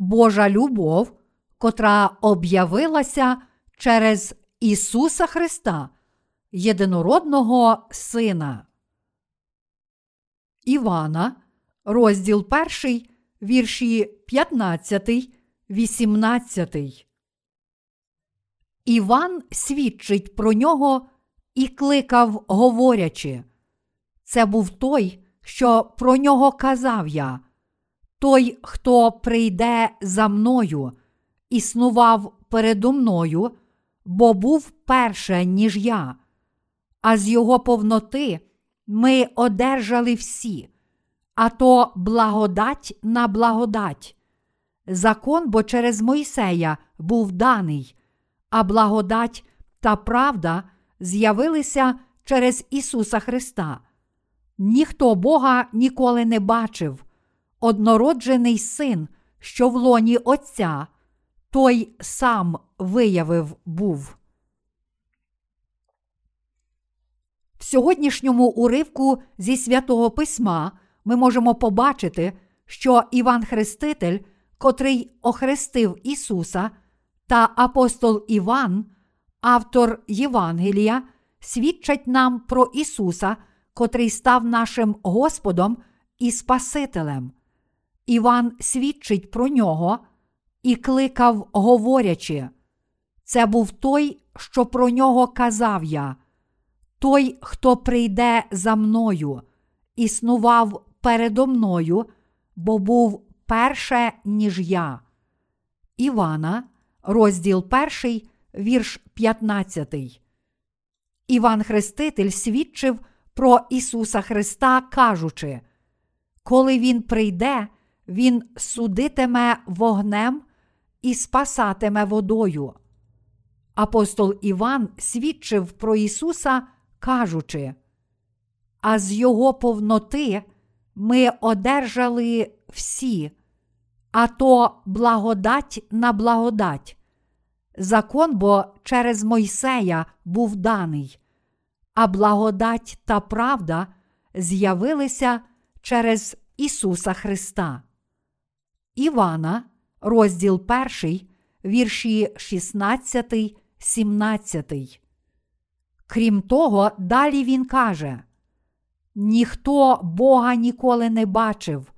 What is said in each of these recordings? Божа любов, котра об'явилася через Ісуса Христа, єдинородного Сина. Івана, розділ 1, вірші 15-18. Іван свідчить про нього і кликав, говорячи: «Це був той, що про нього казав я, той, хто прийде за мною, існував передо мною, бо був перше, ніж я. А з його повноти ми одержали всі, а то благодать на благодать. Закон, бо через Мойсея був даний, а благодать та правда з'явилися через Ісуса Христа. Ніхто Бога ніколи не бачив. Однороджений Син, що в лоні Отця, той сам виявив був». В сьогоднішньому уривку зі Святого Письма ми можемо побачити, що Іван Хреститель, котрий охрестив Ісуса, та апостол Іван, автор Євангелія, свідчать нам про Ісуса, котрий став нашим Господом і Спасителем. Іван свідчить про нього і кликав, говорячи: «Це був той, що про нього казав я, той, хто прийде за мною, існував передо мною, бо був перше, ніж я». Івана, розділ 1, вірш 15. Іван Хреститель свідчив про Ісуса Христа, кажучи: «Коли Він прийде, Він судитиме вогнем і спасатиме водою». Апостол Іван свідчив про Ісуса, кажучи: «А з Його повноти ми одержали всі, а то благодать на благодать. Закон, бо через Мойсея був даний, а благодать та правда з'явилися через Ісуса Христа». Івана, розділ 1, вірші 16-17. Крім того, далі він каже: «Ніхто Бога ніколи не бачив,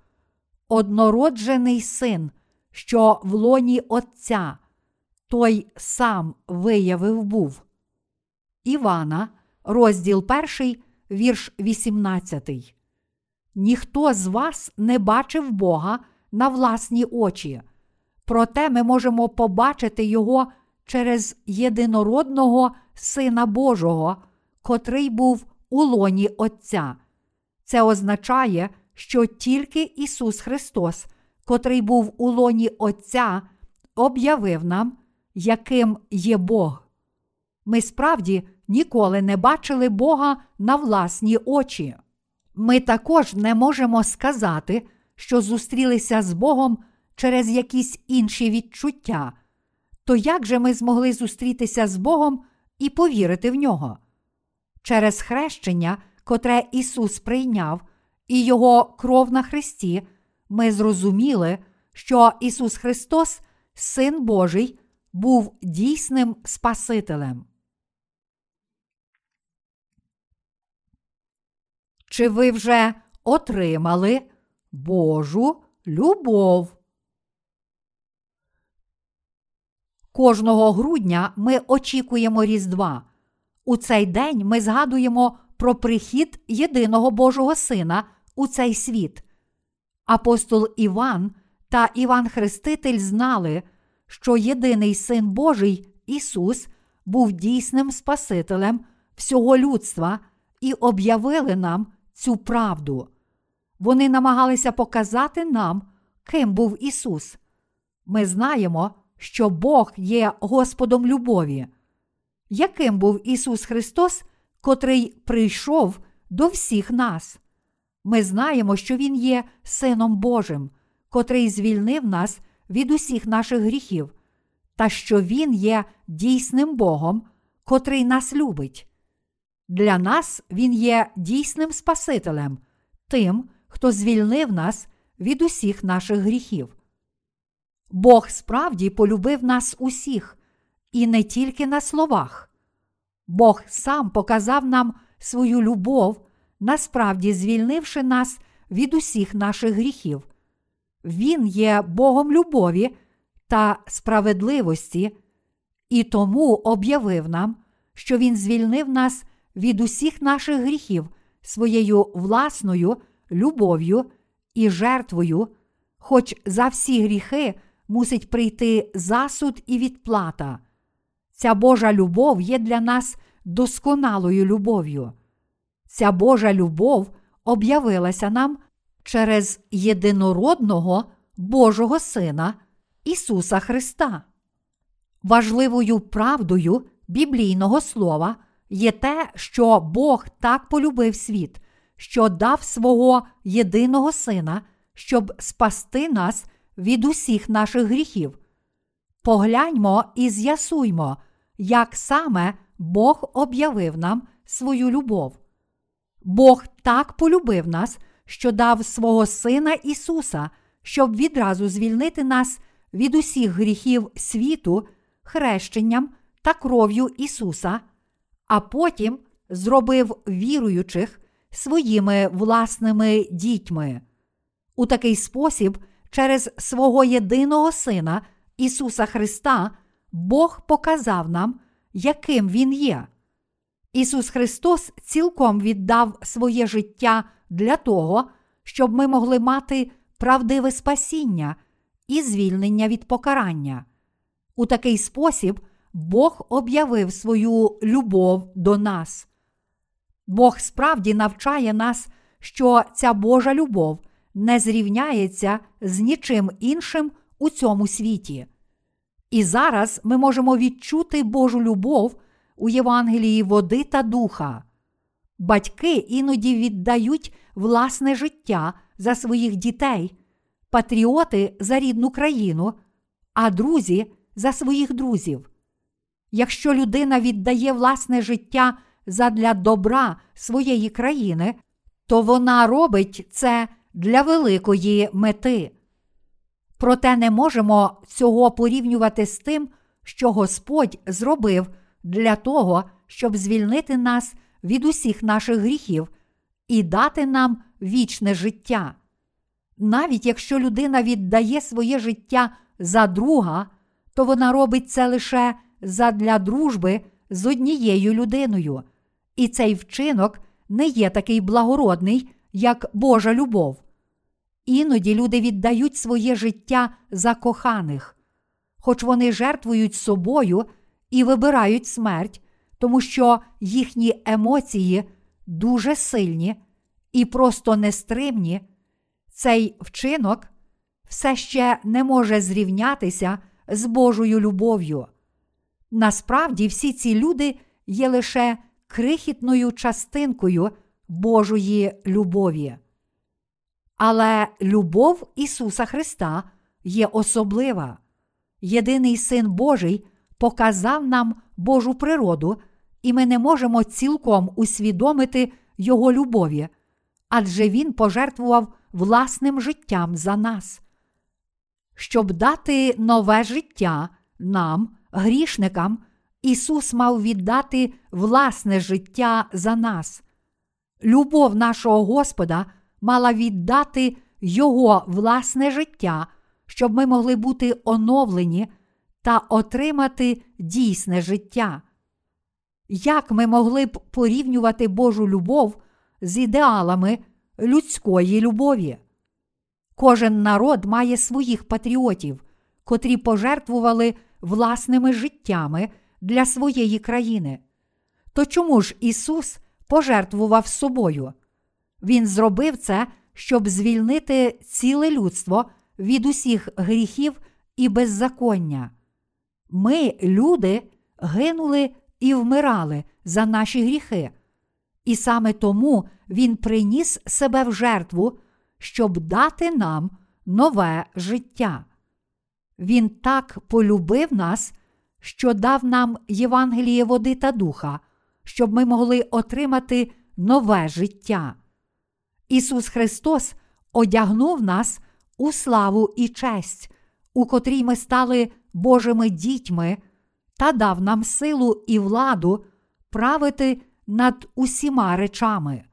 однороджений Син, що в лоні Отця, той сам виявив був». Івана, розділ 1, вірш 18. Ніхто з вас не бачив Бога на власні очі, проте ми можемо побачити Його через єдинородного Сина Божого, котрий був у лоні Отця. Це означає, що тільки Ісус Христос, котрий був у лоні Отця, об'явив нам, яким є Бог. Ми справді ніколи не бачили Бога на власні очі. Ми також не можемо сказати, що зустрілися з Богом через якісь інші відчуття. То як же ми змогли зустрітися з Богом і повірити в Нього? Через хрещення, котре Ісус прийняв, і Його кров на хресті, ми зрозуміли, що Ісус Христос, Син Божий, був дійсним Спасителем. Чи ви вже отримали Божу любов? Кожного грудня ми очікуємо Різдва. У цей день ми згадуємо про прихід єдиного Божого Сина у цей світ. Апостол Іван та Іван Хреститель знали, що єдиний Син Божий, Ісус, був дійсним Спасителем всього людства і об'явили нам цю правду. Вони намагалися показати нам, ким був Ісус. Ми знаємо, що Бог є Господом любові. Яким був Ісус Христос, котрий прийшов до всіх нас? Ми знаємо, що Він є Сином Божим, котрий звільнив нас від усіх наших гріхів, та що Він є дійсним Богом, котрий нас любить. Для нас Він є дійсним Спасителем, тим, хто звільнив нас від усіх наших гріхів. Бог справді полюбив нас усіх, і не тільки на словах. Бог сам показав нам свою любов, насправді звільнивши нас від усіх наших гріхів. Він є Богом любові та справедливості, і тому об'явив нам, що Він звільнив нас від усіх наших гріхів своєю власною любов'ю і жертвою, хоч за всі гріхи мусить прийти засуд і відплата. Ця Божа любов є для нас досконалою любов'ю. Ця Божа любов об'явилася нам через єдинородного Божого Сина Ісуса Христа. Важливою правдою біблійного слова є те, що Бог так полюбив світ, що дав свого єдиного Сина, щоб спасти нас від усіх наших гріхів. Погляньмо і з'ясуймо, як саме Бог об'явив нам свою любов. Бог так полюбив нас, що дав свого Сина Ісуса, щоб відразу звільнити нас від усіх гріхів світу хрещенням та кров'ю Ісуса, а потім зробив віруючих своїми власними дітьми. У такий спосіб, через свого єдиного Сина Ісуса Христа, Бог показав нам, яким Він є. Ісус Христос цілком віддав своє життя для того, щоб ми могли мати правдиве спасіння і звільнення від покарання. У такий спосіб Бог об'явив свою любов до нас. Бог справді навчає нас, що ця Божа любов не зрівняється з нічим іншим у цьому світі. І зараз ми можемо відчути Божу любов у Євангелії води та духа. Батьки іноді віддають власне життя за своїх дітей, патріоти – за рідну країну, а друзі – за своїх друзів. Якщо людина віддає власне життя задля добра своєї країни, то вона робить це для великої мети. Проте не можемо цього порівнювати з тим, що Господь зробив для того, щоб звільнити нас від усіх наших гріхів і дати нам вічне життя. Навіть якщо людина віддає своє життя за друга, то вона робить це лише задля дружби з однією людиною. І цей вчинок не є такий благородний, як Божа любов. Іноді люди віддають своє життя за коханих. Хоч вони жертвують собою і вибирають смерть, тому що їхні емоції дуже сильні і просто нестримні, цей вчинок все ще не може зрівнятися з Божою любов'ю. Насправді всі ці люди є лише крихітною частинкою Божої любові. Але любов Ісуса Христа є особлива. Єдиний Син Божий показав нам Божу природу, і ми не можемо цілком усвідомити Його любові, адже Він пожертвував власним життям за нас. Щоб дати нове життя нам, грішникам, Ісус мав віддати власне життя за нас. Любов нашого Господа мала віддати Його власне життя, щоб ми могли бути оновлені та отримати дійсне життя. Як ми могли б порівнювати Божу любов з ідеалами людської любові? Кожен народ має своїх патріотів, котрі пожертвували власними життями для своєї країни. То чому ж Ісус пожертвував собою? Він зробив це, щоб звільнити ціле людство від усіх гріхів і беззаконня. Ми, люди, гинули і вмирали за наші гріхи. І саме тому Він приніс себе в жертву, щоб дати нам нове життя. Він так полюбив нас, що дав нам Євангеліє води та духа, щоб ми могли отримати нове життя. Ісус Христос одягнув нас у славу і честь, у котрій ми стали Божими дітьми, та дав нам силу і владу правити над усіма речами.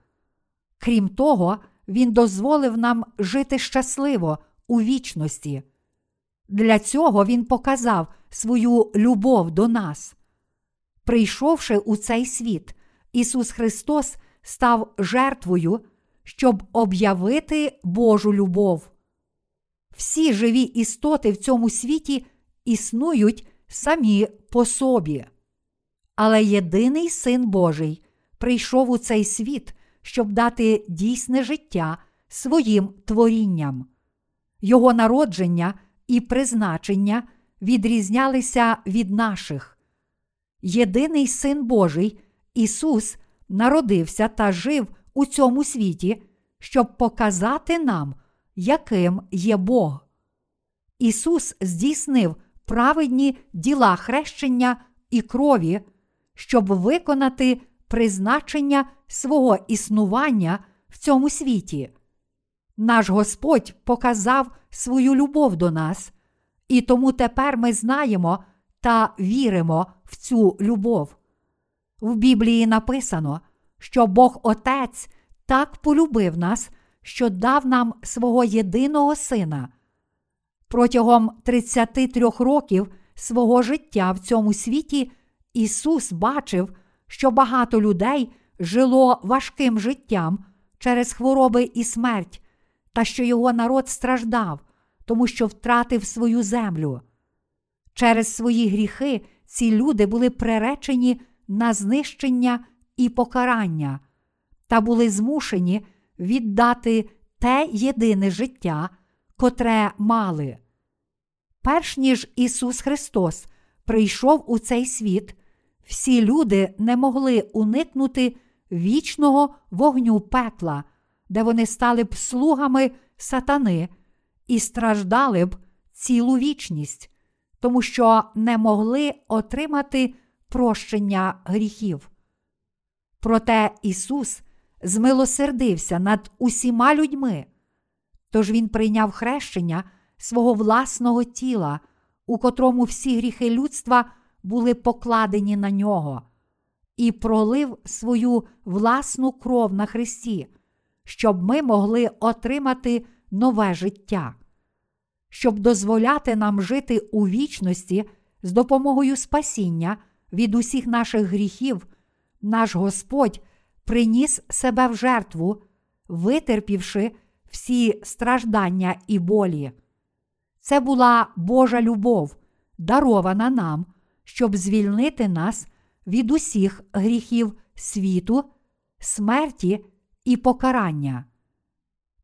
Крім того, Він дозволив нам жити щасливо у вічності. Для цього Він показав свою любов до нас. Прийшовши у цей світ, Ісус Христос став жертвою, щоб об'явити Божу любов. Всі живі істоти в цьому світі існують самі по собі. Але єдиний Син Божий прийшов у цей світ, щоб дати дійсне життя своїм творінням. Його народження і призначення відрізнялися від наших. Єдиний Син Божий, Ісус, народився та жив у цьому світі, щоб показати нам, яким є Бог. Ісус здійснив праведні діла хрещення і крові, щоб виконати призначення свого існування в цьому світі. Наш Господь показав свою любов до нас, і тому тепер ми знаємо та віримо в цю любов. В Біблії написано, що Бог Отець так полюбив нас, що дав нам свого єдиного Сина. Протягом 33 років свого життя в цьому світі Ісус бачив, що багато людей жило важким життям через хвороби і смерть, та що його народ страждав, тому що втратив свою землю. Через свої гріхи ці люди були приречені на знищення і покарання, та були змушені віддати те єдине життя, котре мали. Перш ніж Ісус Христос прийшов у цей світ, всі люди не могли уникнути вічного вогню пекла, де вони стали б слугами сатани і страждали б цілу вічність, тому що не могли отримати прощення гріхів. Проте Ісус змилосердився над усіма людьми, тож Він прийняв хрещення свого власного тіла, у котрому всі гріхи людства були покладені на Нього, і пролив свою власну кров на хресті, щоб ми могли отримати нове життя. Щоб дозволяти нам жити у вічності з допомогою спасіння від усіх наших гріхів, наш Господь приніс себе в жертву, витерпівши всі страждання і болі. Це була Божа любов, дарована нам, щоб звільнити нас від усіх гріхів світу, смерті і покарання.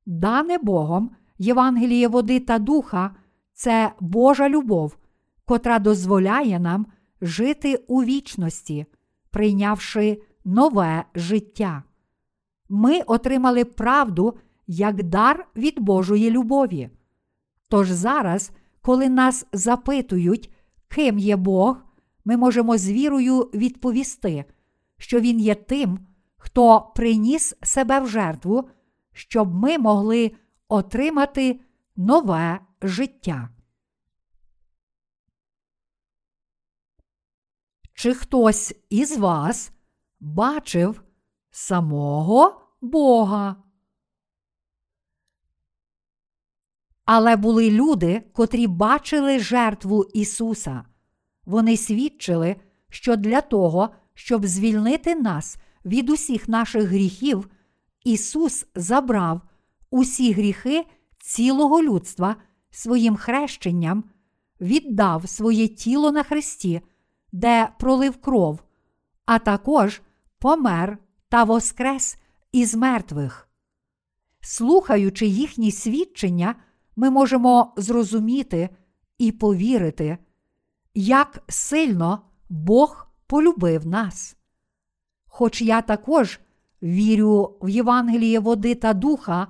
Дане Богом Євангеліє води та духа – це Божа любов, котра дозволяє нам жити у вічності, прийнявши нове життя. Ми отримали правду як дар від Божої любові. Тож зараз, коли нас запитують, ким є Бог, ми можемо з вірою відповісти, що Він є тим, хто приніс себе в жертву, щоб ми могли отримати нове життя. Чи хтось із вас бачив самого Бога? Але були люди, котрі бачили жертву Ісуса. Вони свідчили, що для того, щоб звільнити нас від усіх наших гріхів, Ісус забрав усі гріхи цілого людства своїм хрещенням, віддав своє тіло на хресті, де пролив кров, а також помер та воскрес із мертвих. Слухаючи їхні свідчення, ми можемо зрозуміти і повірити, як сильно Бог полюбив нас. Хоч я також вірю в Євангеліє води та духа,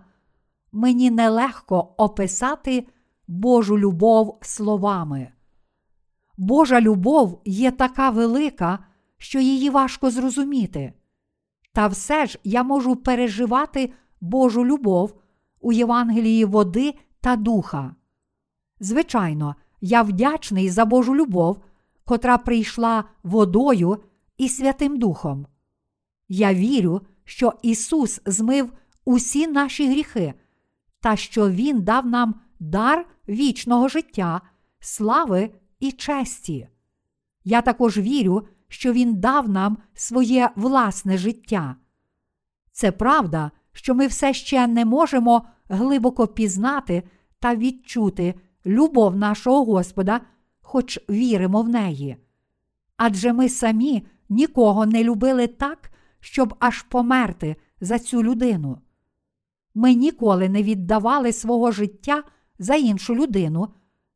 мені нелегко описати Божу любов словами. Божа любов є така велика, що її важко зрозуміти. Та все ж я можу переживати Божу любов у Євангелії води та духа. Звичайно, я вдячний за Божу любов, котра прийшла водою і Святим Духом. Я вірю, що Ісус змив усі наші гріхи, та що Він дав нам дар вічного життя, слави і честі. Я також вірю, що Він дав нам своє власне життя. Це правда, що ми все ще не можемо глибоко пізнати та відчути любов нашого Господа, хоч віримо в неї. Адже ми самі нікого не любили так, щоб аж померти за цю людину. Ми ніколи не віддавали свого життя за іншу людину,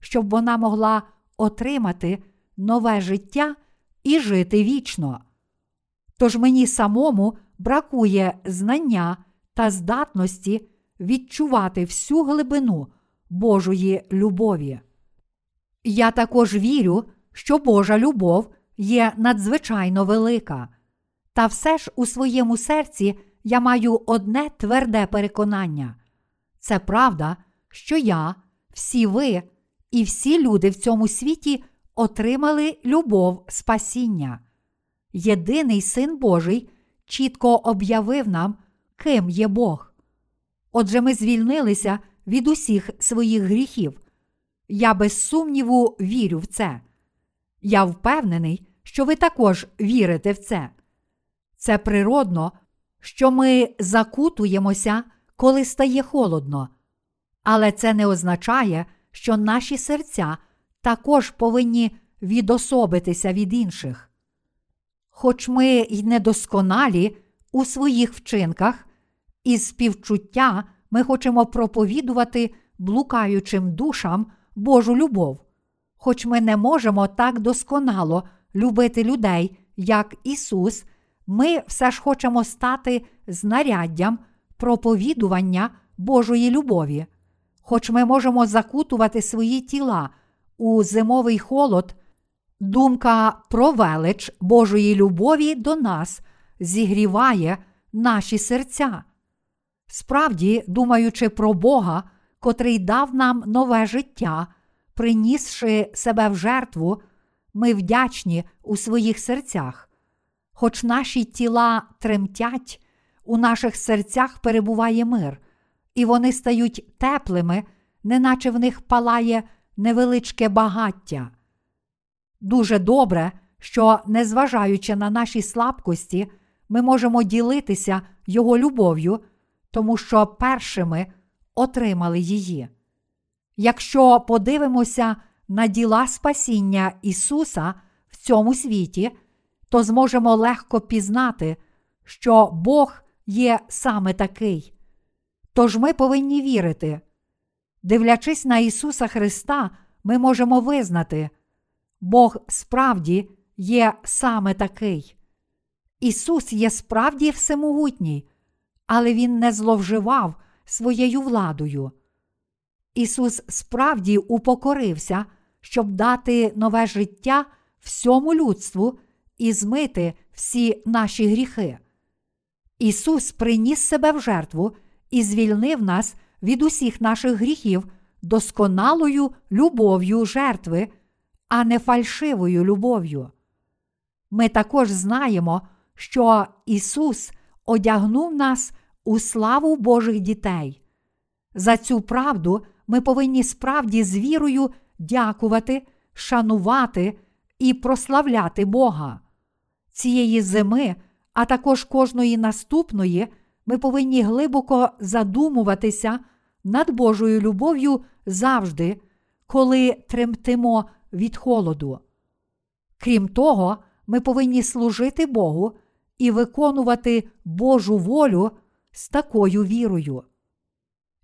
щоб вона могла отримати нове життя і жити вічно. Тож мені самому бракує знання та здатності відчувати всю глибину Божої любові. Я також вірю, що Божа любов є надзвичайно велика. Та все ж у своєму серці я маю одне тверде переконання. Це правда, що я, всі ви і всі люди в цьому світі отримали любов спасіння. Єдиний Син Божий чітко об'явив нам, ким є Бог. Отже, ми звільнилися від усіх своїх гріхів. Я без сумніву вірю в це. Я впевнений, що ви також вірите в це. Це природно, що ми закутуємося, коли стає холодно. Але це не означає, що наші серця також повинні відособитися від інших. Хоч ми й недосконалі у своїх вчинках, із співчуття ми хочемо проповідувати блукаючим душам Божу любов. Хоч ми не можемо так досконало любити людей, як Ісус, ми все ж хочемо стати знаряддям проповідування Божої любові. Хоч ми можемо закутувати свої тіла у зимовий холод, думка про велич Божої любові до нас зігріває наші серця. Справді, думаючи про Бога, котрий дав нам нове життя, принісши себе в жертву, ми вдячні у своїх серцях. Хоч наші тіла тремтять, у наших серцях перебуває мир, і вони стають теплими, неначе в них палає невеличке багаття. Дуже добре, що, незважаючи на наші слабкості, ми можемо ділитися Його любов'ю, тому що першими отримали її. Якщо подивимося на діла спасіння Ісуса в цьому світі, то зможемо легко пізнати, що Бог є саме такий. Тож ми повинні вірити. Дивлячись на Ісуса Христа, ми можемо визнати, Бог справді є саме такий. Ісус є справді всемогутній, але Він не зловживав своєю владою. Ісус справді упокорився, щоб дати нове життя всьому людству і змити всі наші гріхи. Ісус приніс себе в жертву і звільнив нас від усіх наших гріхів досконалою любов'ю жертви, а не фальшивою любов'ю. Ми також знаємо, що Ісус одягнув нас у славу Божих дітей. За цю правду ми повинні справді з вірою дякувати, шанувати і прославляти Бога. Цієї зими, а також кожної наступної, ми повинні глибоко задумуватися над Божою любов'ю завжди, коли тремтимо від холоду. Крім того, ми повинні служити Богу і виконувати Божу волю з такою вірою.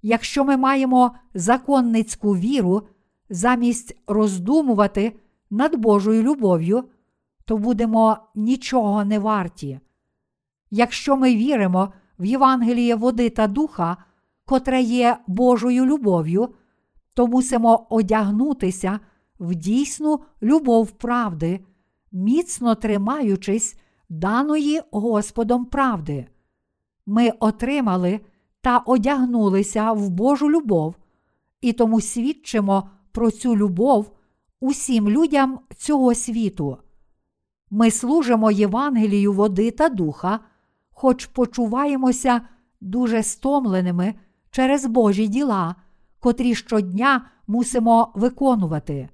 Якщо ми маємо законницьку віру, замість роздумувати над Божою любов'ю, то будемо нічого не варті. Якщо ми віримо в Євангеліє води та духа, котре є Божою любов'ю, то мусимо одягнутися в дійсну любов правди, міцно тримаючись даної Господом правди. Ми отримали та одягнулися в Божу любов, і тому свідчимо про цю любов усім людям цього світу. Ми служимо Євангелію води та духа, хоч почуваємося дуже стомленими через Божі діла, котрі щодня мусимо виконувати.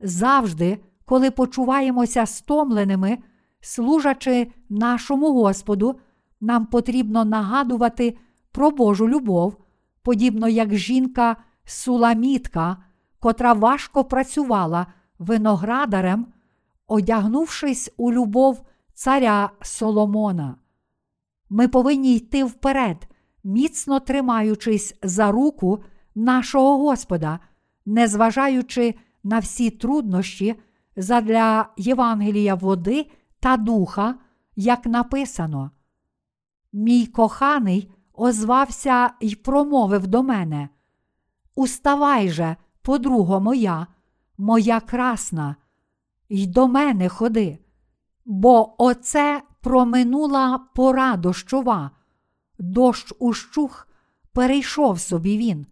Завжди, коли почуваємося стомленими, служачи нашому Господу, нам потрібно нагадувати про Божу любов, подібно як жінка Суламітка, котра важко працювала виноградарем, одягнувшись у любов царя Соломона. Ми повинні йти вперед, міцно тримаючись за руку нашого Господа, незважаючи на всі труднощі задля Євангелія води та духа, як написано. Мій коханий озвався й промовив до мене: «Уставай же, подруго моя, моя красна, й до мене ходи, бо оце проминула пора дощова, дощ ущух, перейшов собі він,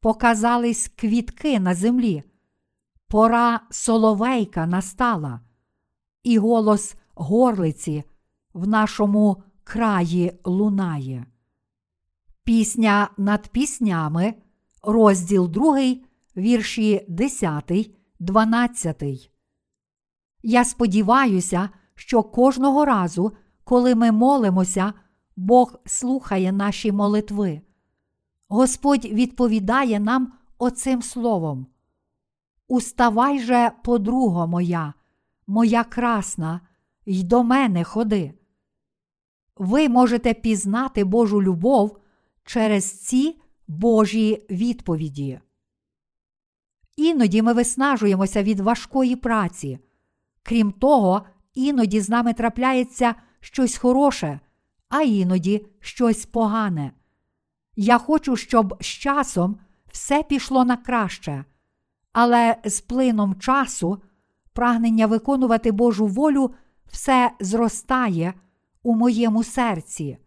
показались квітки на землі, пора соловейка настала, і голос горлиці в нашому краї лунає». Пісня над піснями, розділ 2, вірші 10, 12. Я сподіваюся, що кожного разу, коли ми молимося, Бог слухає наші молитви. Господь відповідає нам оцим словом: «Уставай же, подруго моя, моя красна, й до мене ходи». Ви можете пізнати Божу любов через ці Божі відповіді. Іноді ми виснажуємося від важкої праці. Крім того, іноді з нами трапляється щось хороше, а іноді щось погане. Я хочу, щоб з часом все пішло на краще, але з плином часу прагнення виконувати Божу волю все зростає у моєму серці.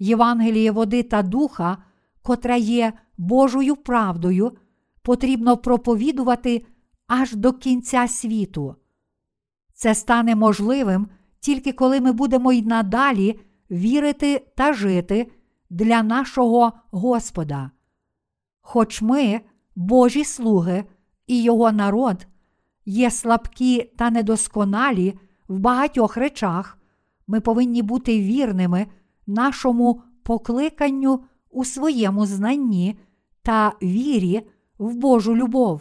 Євангеліє води та духа, котре є Божою правдою, потрібно проповідувати аж до кінця світу. Це стане можливим тільки коли ми будемо й надалі вірити та жити для нашого Господа. Хоч ми, Божі слуги і Його народ, є слабкі та недосконалі в багатьох речах, ми повинні бути вірними нашому покликанню у своєму знанні та вірі в Божу любов.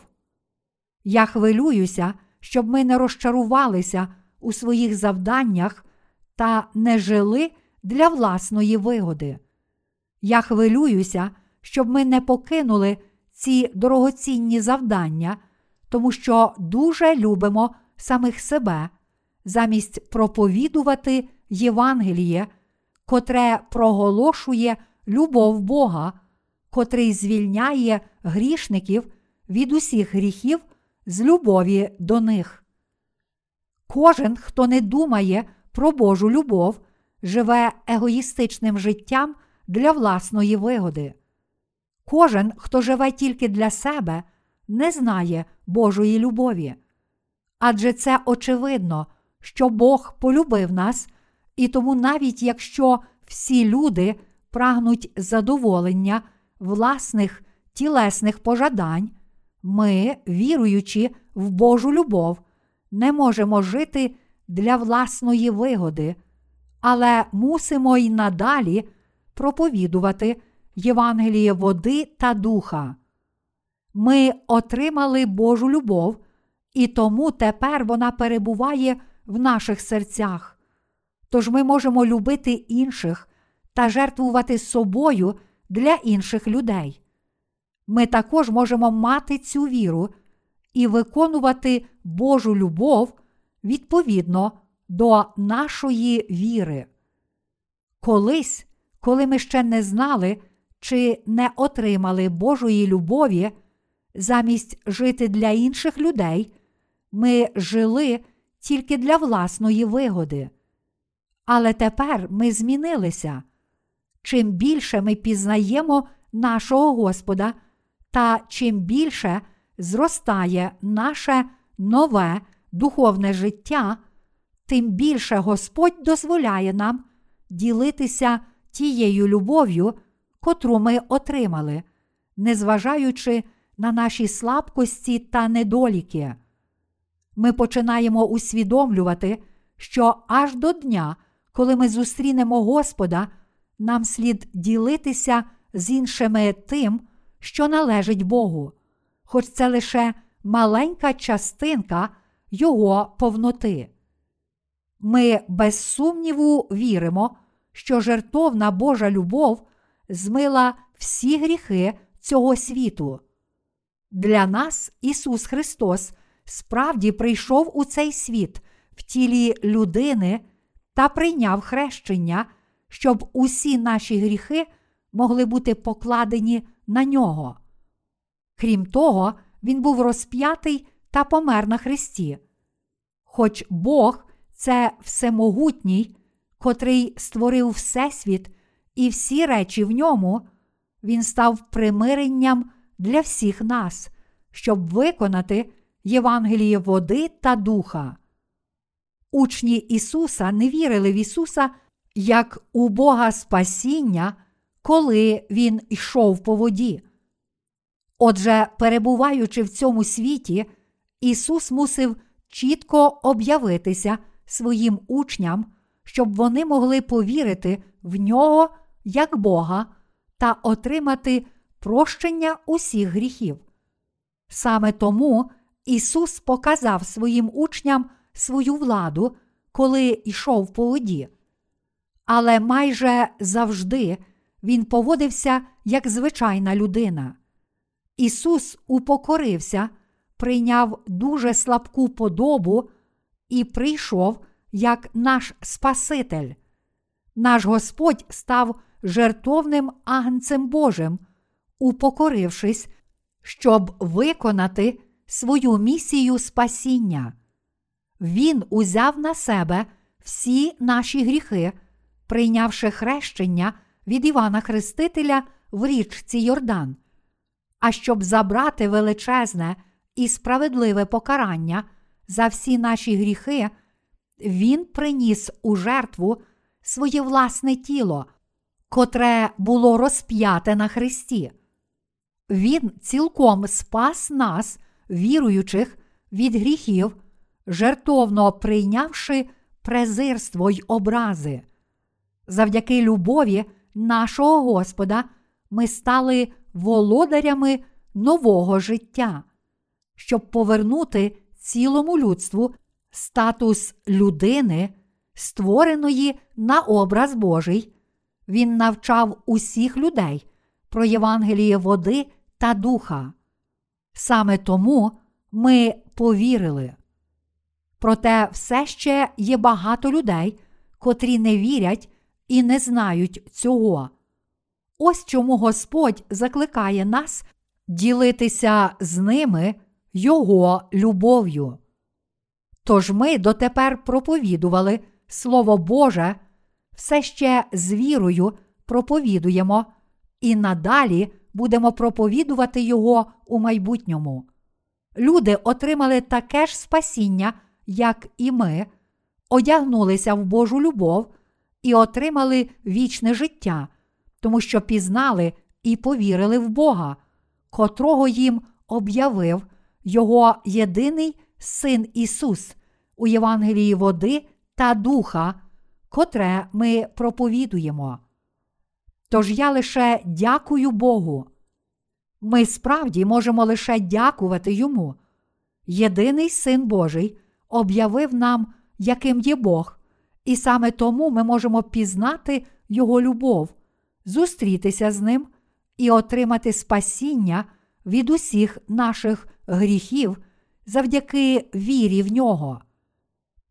Я хвилююся, щоб ми не розчарувалися у своїх завданнях та не жили для власної вигоди. Я хвилююся, щоб ми не покинули ці дорогоцінні завдання, тому що дуже любимо самих себе, замість проповідувати Євангеліє, котре проголошує любов Бога, котрий звільняє грішників від усіх гріхів з любові до них. Кожен, хто не думає про Божу любов, живе егоїстичним життям для власної вигоди. Кожен, хто живе тільки для себе, не знає Божої любові. Адже це очевидно, що Бог полюбив нас, і тому навіть якщо всі люди прагнуть задоволення власних тілесних пожадань, ми, віруючи в Божу любов, не можемо жити для власної вигоди, але мусимо й надалі проповідувати Євангеліє води та духа. Ми отримали Божу любов, і тому тепер вона перебуває в наших серцях. Тож ми можемо любити інших та жертвувати собою для інших людей. Ми також можемо мати цю віру і виконувати Божу любов відповідно до нашої віри. Колись, коли ми ще не знали чи не отримали Божої любові, замість жити для інших людей, ми жили тільки для власної вигоди. Але тепер ми змінилися. Чим більше ми пізнаємо нашого Господа та чим більше зростає наше нове духовне життя, тим більше Господь дозволяє нам ділитися тією любов'ю, котру ми отримали, незважаючи на наші слабкості та недоліки. Ми починаємо усвідомлювати, що аж до дня, коли ми зустрінемо Господа, нам слід ділитися з іншими тим, що належить Богу, хоч це лише маленька частинка Його повноти. Ми без сумніву віримо, що жертовна Божа любов змила всі гріхи цього світу. Для нас Ісус Христос справді прийшов у цей світ в тілі людини та прийняв хрещення, щоб усі наші гріхи могли бути покладені на Нього. Крім того, Він був розп'ятий та помер на хресті. Хоч Бог – це всемогутній, котрий створив Всесвіт і всі речі в ньому, Він став примиренням для всіх нас, щоб виконати Євангеліє води та духа. Учні Ісуса не вірили в Ісуса як у Бога спасіння, коли Він йшов по воді. Отже, перебуваючи в цьому світі, Ісус мусив чітко об'явитися своїм учням, щоб вони могли повірити в Нього як Бога та отримати прощення усіх гріхів. Саме тому Ісус показав своїм учням свою владу, коли йшов по воді. Але майже завжди Він поводився як звичайна людина. Ісус упокорився, прийняв дуже слабку подобу і прийшов як наш Спаситель. Наш Господь став жертовним агнцем Божим, упокорившись, щоб виконати свою місію спасіння. Він узяв на себе всі наші гріхи, прийнявши хрещення від Івана Хрестителя в річці Йордан. А щоб забрати величезне і справедливе покарання за всі наші гріхи, Він приніс у жертву своє власне тіло, котре було розп'яте на хресті. Він цілком спас нас, віруючих, від гріхів, жертовно прийнявши презирство й образи. Завдяки любові нашого Господа ми стали володарями нового життя, щоб повернути цілому людству статус людини, створеної на образ Божий. Він навчав усіх людей про Євангеліє води та духа. Саме тому ми повірили. Проте все ще є багато людей, котрі не вірять і не знають цього. Ось чому Господь закликає нас ділитися з ними Його любов'ю. Тож ми дотепер проповідували Слово Боже, все ще з вірою проповідуємо і надалі будемо проповідувати Його у майбутньому. Люди отримали таке ж спасіння, як і ми, одягнулися в Божу любов і отримали вічне життя, тому що пізнали і повірили в Бога, котрого їм об'явив Його єдиний Син Ісус у Євангелії води та духа, котре ми проповідуємо. Тож я лише дякую Богу. Ми справді можемо лише дякувати Йому. Єдиний Син Божий об'явив нам, яким є Бог, і саме тому ми можемо пізнати Його любов, зустрітися з Ним і отримати спасіння від усіх наших гріхів завдяки вірі в Нього.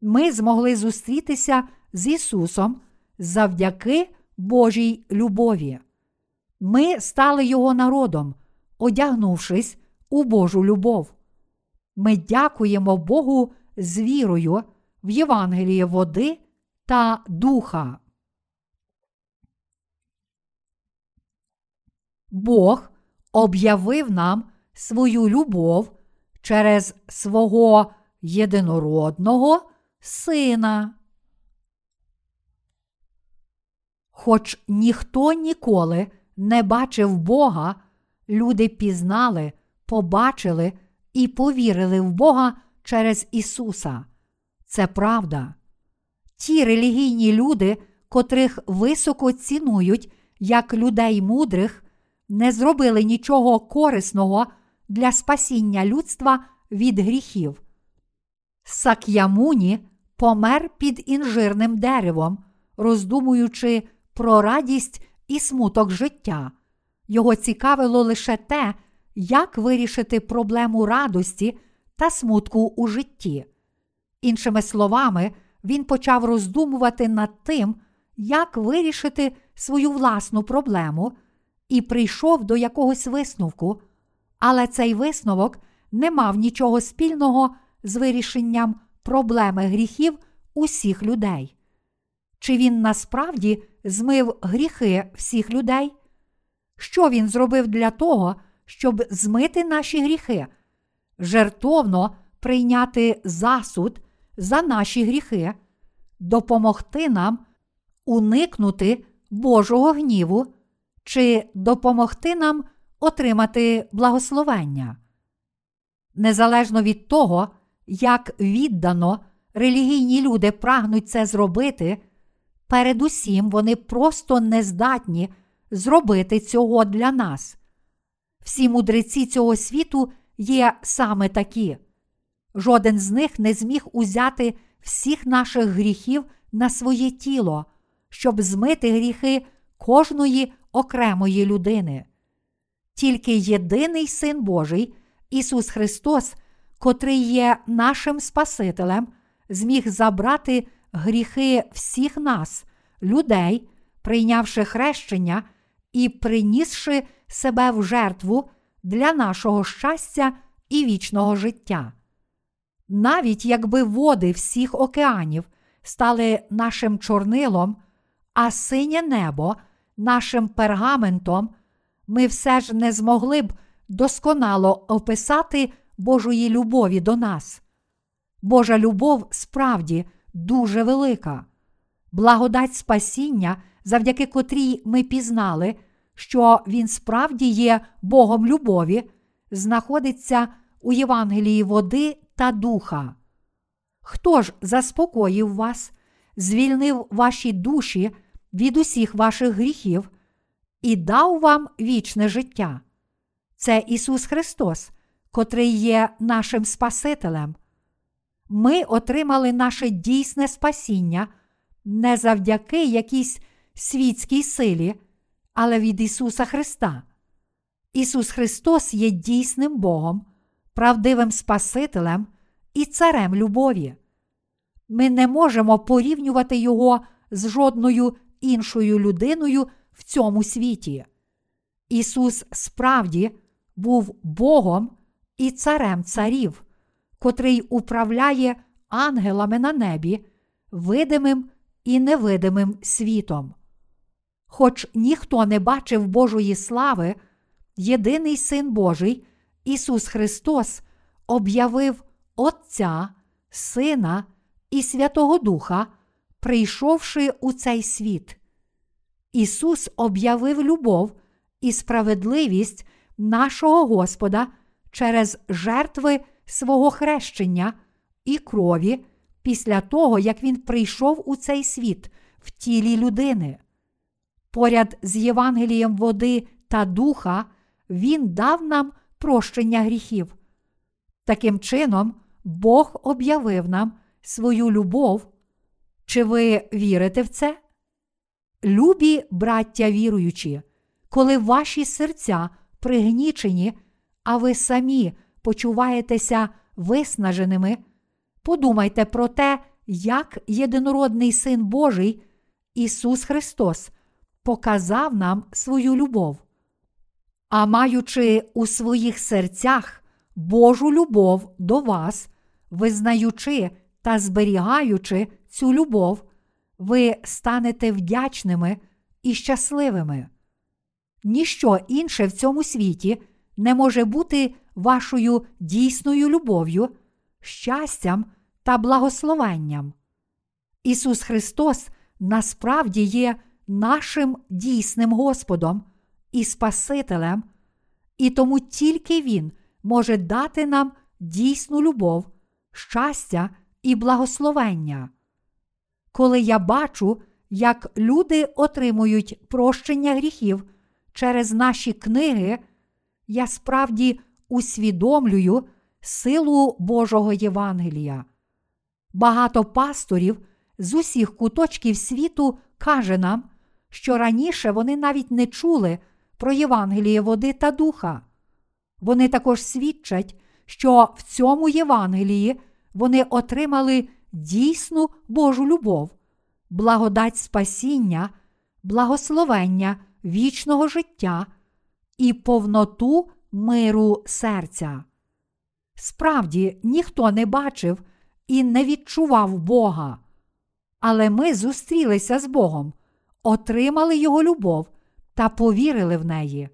Ми змогли зустрітися з Ісусом завдяки Божій любові. Ми стали Його народом, одягнувшись у Божу любов. Ми дякуємо Богу з вірою в Євангеліє води та духа. Бог об'явив нам свою любов через свого єдинородного Сина. Хоч ніхто ніколи не бачив Бога, люди пізнали, побачили і повірили в Бога через Ісуса. Це правда. Ті релігійні люди, котрих високо цінують як людей мудрих, не зробили нічого корисного для спасіння людства від гріхів. Сак'ямуні помер під інжирним деревом, роздумуючи про радість і смуток життя. Його цікавило лише те, як вирішити проблему радості та смутку у житті. Іншими словами, він почав роздумувати над тим, як вирішити свою власну проблему, і прийшов до якогось висновку, але цей висновок не мав нічого спільного з вирішенням проблеми гріхів усіх людей. Чи він насправді змив гріхи всіх людей? Що він зробив для того, щоб змити наші гріхи? Жертовно прийняти засуд за наші гріхи, допомогти нам уникнути Божого гніву чи допомогти нам отримати благословення. Незалежно від того, як віддано релігійні люди прагнуть це зробити, передусім вони просто не здатні зробити цього для нас. Всі мудреці цього світу є саме такі. Жоден з них не зміг узяти всіх наших гріхів на своє тіло, щоб змити гріхи кожної окремої людини. Тільки єдиний Син Божий, Ісус Христос, котрий є нашим Спасителем, зміг забрати гріхи всіх нас, людей, прийнявши хрещення і принісши себе в жертву для нашого щастя і вічного життя. Навіть якби води всіх океанів стали нашим чорнилом, а синє небо нашим пергаментом, ми все ж не змогли б досконало описати Божої любові до нас. Божа любов справді дуже велика. Благодать спасіння, завдяки котрій ми пізнали, що Він справді є Богом любові, знаходиться у Євангелії води та духа. Хто ж заспокоїв вас, звільнив ваші душі від усіх ваших гріхів і дав вам вічне життя? Це Ісус Христос, котрий є нашим Спасителем. Ми отримали наше дійсне спасіння не завдяки якійсь світській силі, але від Ісуса Христа. Ісус Христос є дійсним Богом, правдивим Спасителем і Царем любові. Ми не можемо порівнювати Його з жодною іншою людиною в цьому світі. Ісус справді був Богом і Царем царів, котрий управляє ангелами на небі, видимим і невидимим світом. Хоч ніхто не бачив Божої слави, єдиний Син Божий, Ісус Христос, об'явив Отця, Сина і Святого Духа, прийшовши у цей світ. Ісус об'явив любов і справедливість нашого Господа через жертви свого хрещення і крові після того, як Він прийшов у цей світ в тілі людини. Поряд з Євангелієм води та духа Він дав нам прощення гріхів. Таким чином, Бог об'явив нам свою любов. Чи ви вірите в це? Любі браття віруючі, коли ваші серця пригнічені, а ви самі почуваєтеся виснаженими, подумайте про те, як єдинородний Син Божий, Ісус Христос, показав нам свою любов. А маючи у своїх серцях Божу любов до вас, визнаючи та зберігаючи цю любов, ви станете вдячними і щасливими. Ніщо інше в цьому світі не може бути вашою дійсною любов'ю, щастям та благословенням. Ісус Христос насправді є нашим дійсним Господом і Спасителем, і тому тільки Він може дати нам дійсну любов, щастя і благословення. Коли я бачу, як люди отримують прощення гріхів через наші книги, я справді усвідомлюю силу Божого Євангелія. Багато пасторів з усіх куточків світу каже нам, що раніше вони навіть не чули про Євангеліє води та духа. Вони також свідчать, що в цьому Євангелії вони отримали дійсну Божу любов, благодать спасіння, благословення вічного життя і повноту миру серця. Справді, ніхто не бачив і не відчував Бога. Але ми зустрілися з Богом, отримали Його любов та повірили в неї.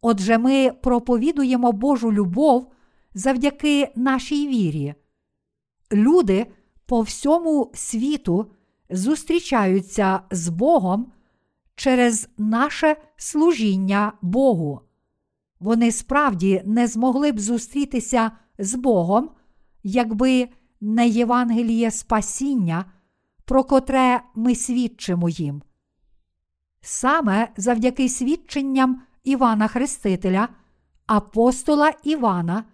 Отже, ми проповідуємо Божу любов завдяки нашій вірі. Люди по всьому світу зустрічаються з Богом через наше служіння Богу. Вони справді не змогли б зустрітися з Богом, якби не Євангеліє спасіння, про котре ми свідчимо їм. Саме завдяки свідченням Івана Хрестителя, апостола Івана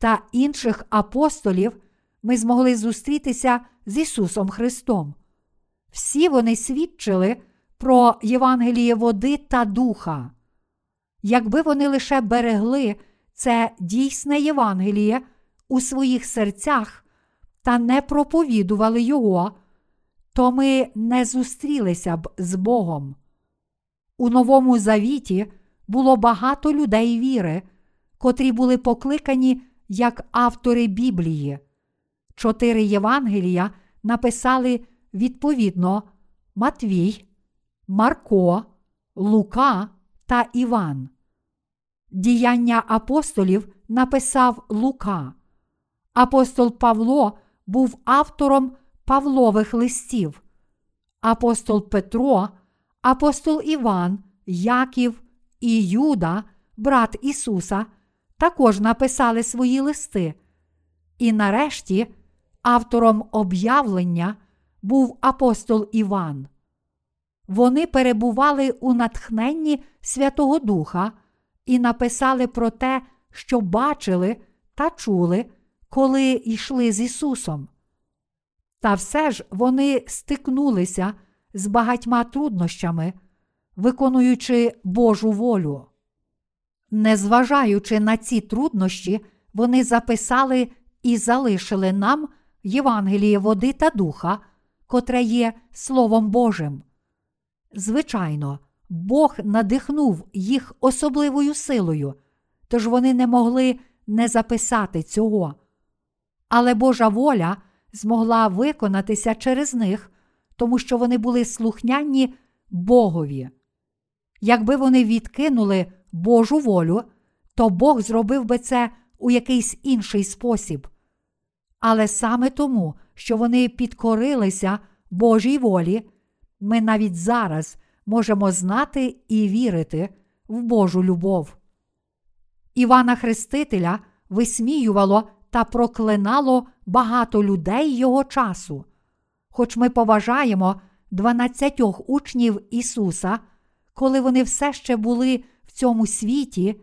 та інших апостолів ми змогли зустрітися з Ісусом Христом. Всі вони свідчили про Євангеліє води та духа. Якби вони лише берегли це дійсне Євангеліє у своїх серцях та не проповідували його, то ми не зустрілися б з Богом. У Новому Завіті було багато людей віри, котрі були покликані як автори Біблії. 4 Євангелія написали відповідно Матвій, Марко, Лука та Іван. Діяння апостолів написав Лука. Апостол Павло був автором Павлових листів. Апостол Петро, апостол Іван, Яків і Юда, брат Ісуса, також написали свої листи. І нарешті автором об'явлення був апостол Іван. Вони перебували у натхненні Святого Духа і написали про те, що бачили та чули, коли йшли з Ісусом. Та все ж вони стикнулися з багатьма труднощами, виконуючи Божу волю. Незважаючи на ці труднощі, вони записали і залишили нам Євангеліє води та духа, котре є Словом Божим. Звичайно, Бог надихнув їх особливою силою, тож вони не могли не записати цього. Але Божа воля змогла виконатися через них, тому що вони були слухняні Богові. Якби вони відкинули Божу волю, то Бог зробив би це у якийсь інший спосіб. Але саме тому, що вони підкорилися Божій волі, ми навіть зараз можемо знати і вірити в Божу любов. Івана Хрестителя висміювало та проклинало багато людей його часу. Хоч ми поважаємо 12 учнів Ісуса, коли вони все ще були в цьому світі,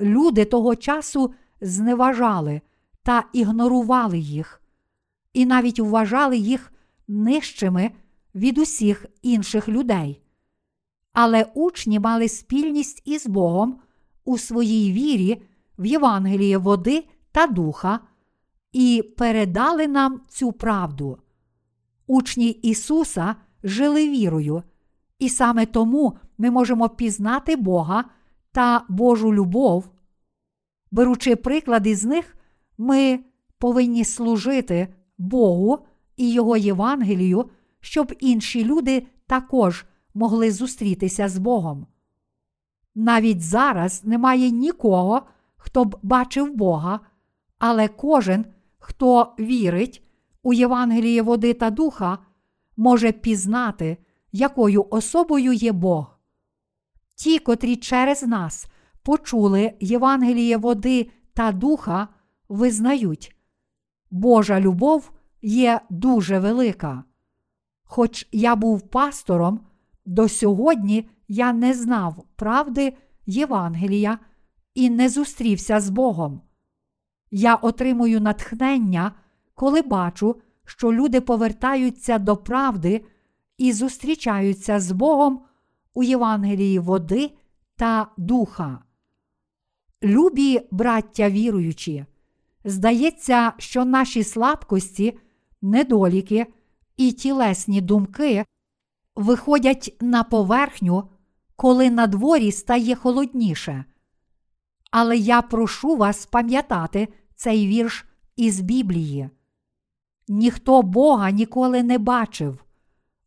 люди того часу зневажали та ігнорували їх, і навіть вважали їх нижчими від усіх інших людей. Але учні мали спільність із Богом у своїй вірі в Євангеліє води та духа і передали нам цю правду. Учні Ісуса жили вірою, і саме тому ми можемо пізнати Бога та Божу любов. Беручи приклад із них, ми повинні служити Богу і Його Євангелію, щоб інші люди також могли зустрітися з Богом. Навіть зараз немає нікого, хто б бачив Бога, але кожен, хто вірить у Євангеліє води та духа, може пізнати, якою особою є Бог. Ті, котрі через нас почули Євангеліє води та духа, визнають: Божа любов є дуже велика. Хоч я був пастором, до сьогодні я не знав правди Євангелія і не зустрівся з Богом. Я отримую натхнення, коли бачу, що люди повертаються до правди і зустрічаються з Богом у Євангелії води та духа. Любі браття віруючі, здається, що наші слабкості, недоліки і тілесні думки виходять на поверхню, коли на дворі стає холодніше. Але я прошу вас пам'ятати цей вірш із Біблії. Ніхто Бога ніколи не бачив.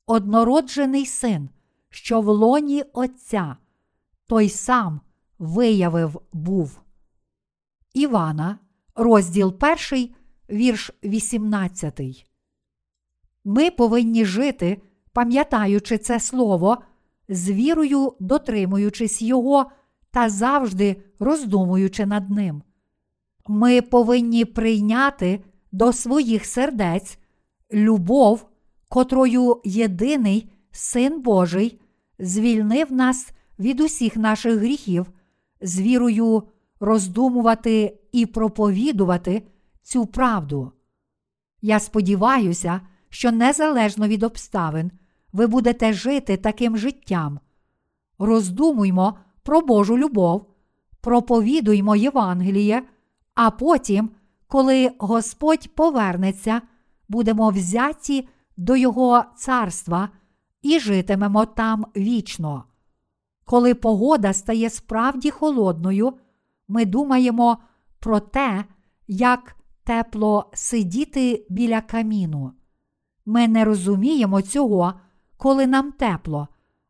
Однороджений Син, що в лоні Отця, той сам виявив був. Івана, розділ 1, вірш 18. Ми повинні жити, пам'ятаючи це слово, з вірою дотримуючись його та завжди роздумуючи над ним. Ми повинні прийняти до своїх сердець любов, котрою єдиний Син Божий звільнив нас від усіх наших гріхів, з вірою роздумувати і проповідувати цю правду. Я сподіваюся, що незалежно від обставин ви будете жити таким життям. Роздумуймо про Божу любов, проповідуймо Євангеліє, а потім, коли Господь повернеться, будемо взяті до Його царства і житимемо там вічно. Коли погода стає справді холодною, ми думаємо про те, як тепло сидіти біля каміну. Ми не розуміємо цього, коли нам тепло,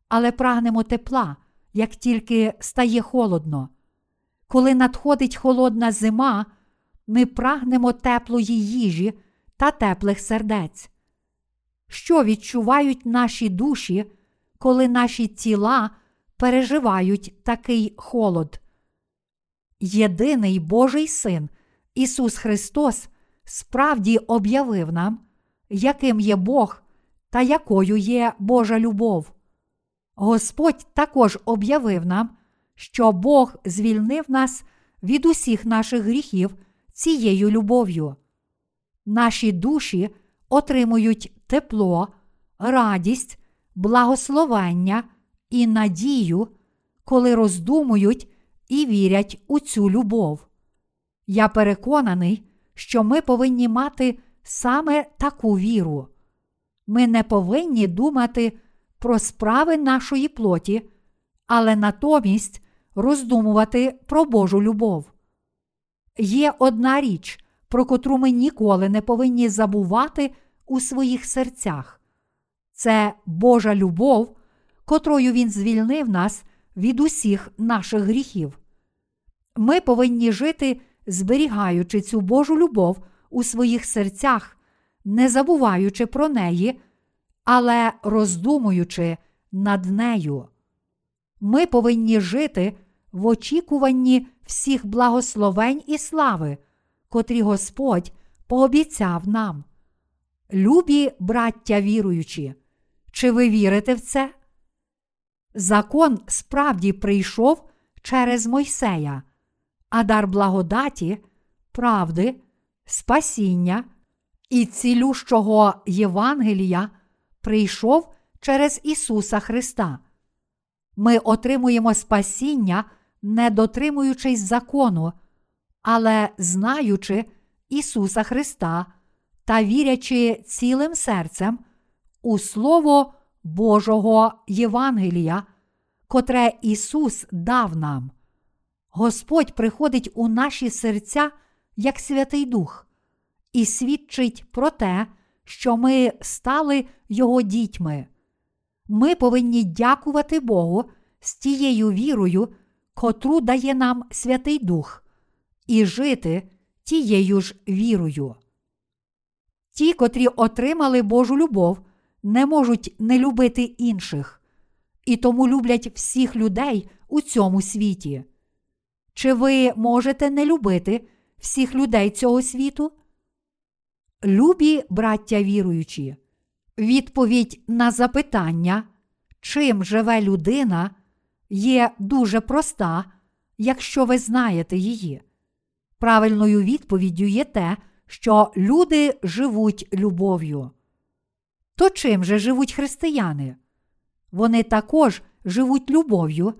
але прагнемо тепла, як тільки стає холодно. Коли надходить холодна зима, ми прагнемо теплої їжі та теплих сердець. Що відчувають наші душі, коли наші тіла переживають такий холод? Єдиний Божий Син Ісус Христос справді об'явив нам, яким є Бог та якою є Божа любов. Господь також об'явив нам, що Бог звільнив нас від усіх наших гріхів цією любов'ю. Наші душі отримують тепло, радість, благословення і надію, коли роздумують і вірять у цю любов. Я переконаний, що ми повинні мати саме таку віру. Ми не повинні думати про справи нашої плоті, але натомість роздумувати про Божу любов. Є одна річ, про котру ми ніколи не повинні забувати у своїх серцях. Це Божа любов, котрою Він звільнив нас від усіх наших гріхів. Ми повинні жити, зберігаючи цю Божу любов у своїх серцях, не забуваючи про неї, але роздумуючи над нею. Ми повинні жити в очікуванні всіх благословень і слави, котрі Господь пообіцяв нам. Любі браття віруючі, чи ви вірите в це? Закон справді прийшов через Мойсея, а дар благодаті, правди, спасіння і цілющого Євангелія прийшов через Ісуса Христа. Ми отримуємо спасіння, не дотримуючись закону, але знаючи Ісуса Христа та вірячи цілим серцем у Слово Божого Євангелія, котре Ісус дав нам. Господь приходить у наші серця як Святий Дух і свідчить про те, що ми стали Його дітьми. Ми повинні дякувати Богу з тією вірою, котру дає нам Святий Дух, і жити тією ж вірою. Ті, котрі отримали Божу любов, не можуть не любити інших, і тому люблять всіх людей у цьому світі. Чи ви можете не любити всіх людей цього світу? Любі браття віруючі, відповідь на запитання, чим живе людина, є дуже проста, якщо ви знаєте її. Правильною відповіддю є те, що люди живуть любов'ю. То чим же живуть християни? Вони також живуть любов'ю,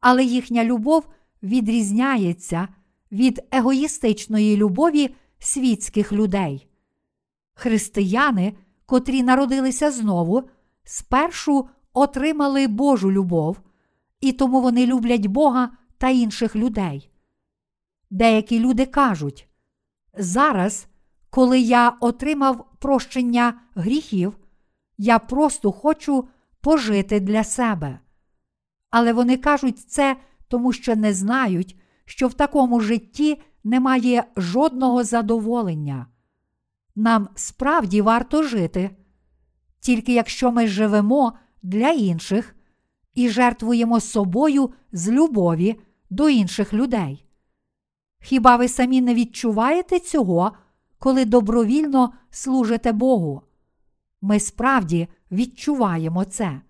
але їхня любов відрізняється від егоїстичної любові світських людей. Християни, котрі народилися знову, спершу отримали Божу любов, і тому вони люблять Бога та інших людей. Деякі люди кажуть: «Зараз, коли я отримав прощення гріхів, я просто хочу пожити для себе». Але вони кажуть це, тому що не знають, що в такому житті немає жодного задоволення. Нам справді варто жити, тільки якщо ми живемо для інших і жертвуємо собою з любові до інших людей. Хіба ви самі не відчуваєте цього, коли добровільно служите Богу? Ми справді відчуваємо це.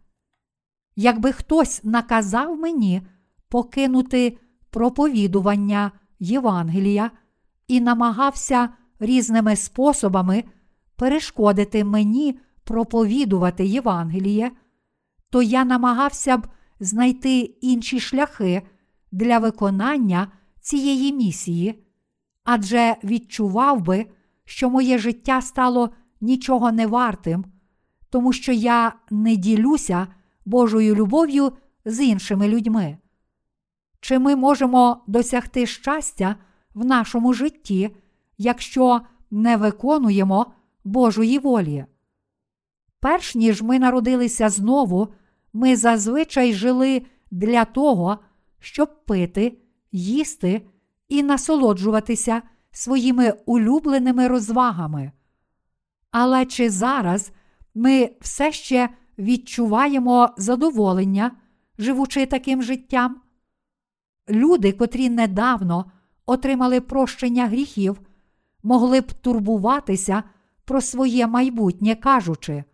Якби хтось наказав мені покинути проповідування Євангелія і намагався різними способами перешкодити мені проповідувати Євангеліє, то я намагався б знайти інші шляхи для виконання цієї місії, адже відчував би, що моє життя стало нічого не вартим, тому що я не ділюся Божою любов'ю з іншими людьми. Чи ми можемо досягти щастя в нашому житті, якщо не виконуємо Божої волі? Перш ніж ми народилися знову, ми зазвичай жили для того, щоб пити, їсти і насолоджуватися своїми улюбленими розвагами. Але чи зараз ми все ще відчуваємо задоволення, живучи таким життям? Люди, котрі недавно отримали прощення гріхів, могли б турбуватися про своє майбутнє, кажучи: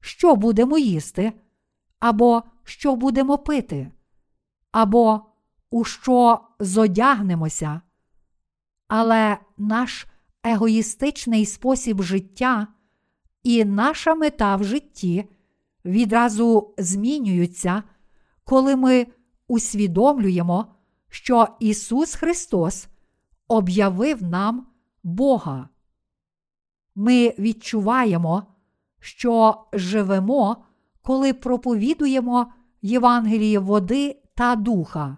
«Що будемо їсти?» або «Що будемо пити?» або «У що зодягнемося?» Але наш егоїстичний спосіб життя і наша мета в житті відразу змінюються, коли ми усвідомлюємо, що Ісус Христос об'явив нам Бога. Ми відчуваємо, що живемо, коли проповідуємо Євангеліє води та духа.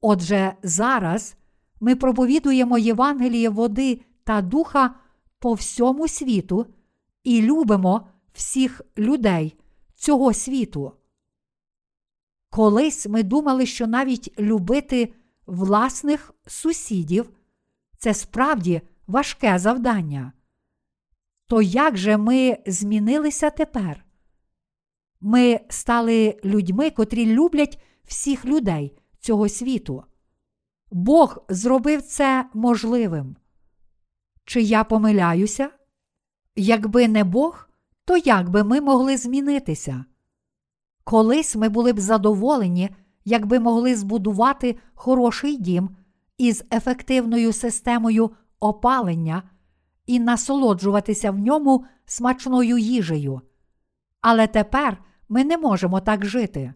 Отже, зараз ми проповідуємо Євангеліє води та духа по всьому світу і любимо всіх людей цього світу. Колись ми думали, що навіть любити власних сусідів – це справді важке завдання. То як же ми змінилися тепер? Ми стали людьми, котрі люблять всіх людей цього світу. Бог зробив це можливим. Чи я помиляюся? Якби не Бог, то як би ми могли змінитися? Колись ми були б задоволені, якби могли збудувати хороший дім із ефективною системою опалення і насолоджуватися в ньому смачною їжею. Але тепер ми не можемо так жити.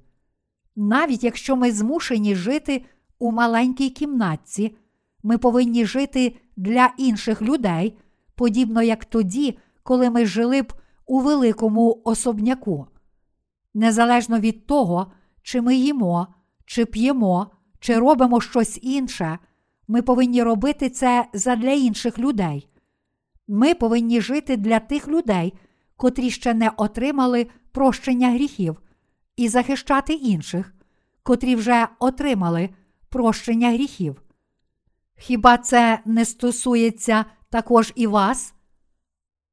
Навіть якщо ми змушені жити у маленькій кімнатці, ми повинні жити для інших людей, подібно як тоді, коли ми жили б у великому особняку. Незалежно від того, чи ми їмо, чи п'ємо, чи робимо щось інше, ми повинні робити це задля інших людей. Ми повинні жити для тих людей, котрі ще не отримали прощення гріхів, і захищати інших, котрі вже отримали прощення гріхів. Хіба це не стосується також і вас?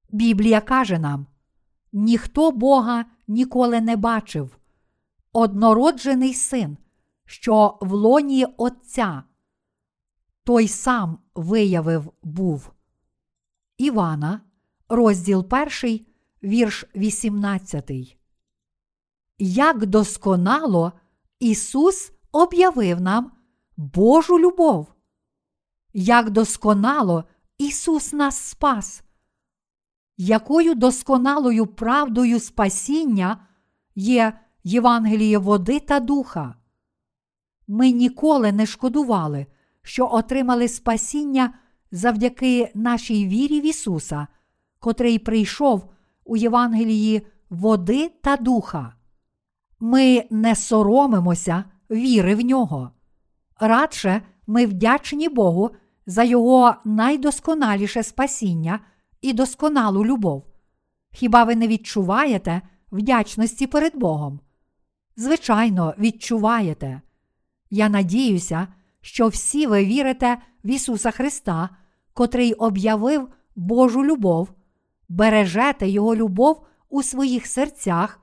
Біблія каже нам: ніхто Бога ніколи не бачив. Однороджений Син, що в лоні Отця, той сам виявив був. Івана, розділ 1, вірш 18. Як досконало Ісус об'явив нам Божу любов! Як досконало Ісус нас спас! Якою досконалою правдою спасіння є Євангеліє води та духа! Ми ніколи не шкодували, що отримали спасіння завдяки нашій вірі в Ісуса, котрий прийшов у Євангелії води та духа. Ми не соромимося віри в Нього. Радше ми вдячні Богу за Його найдосконаліше спасіння і досконалу любов. Хіба ви не відчуваєте вдячності перед Богом? Звичайно, відчуваєте. Я надіюся, що всі ви вірите в Ісуса Христа, котрий об'явив Божу любов, бережете Його любов у своїх серцях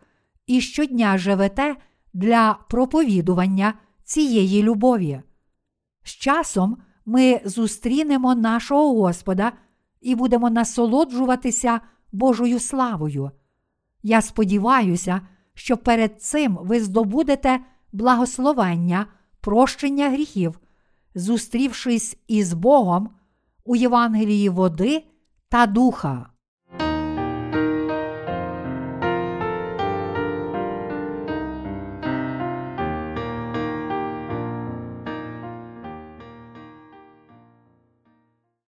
і щодня живете для проповідування цієї любові. З часом ми зустрінемо нашого Господа і будемо насолоджуватися Божою славою. Я сподіваюся, що перед цим ви здобудете благословення, прощення гріхів, зустрівшись із Богом у Євангелії води та духа.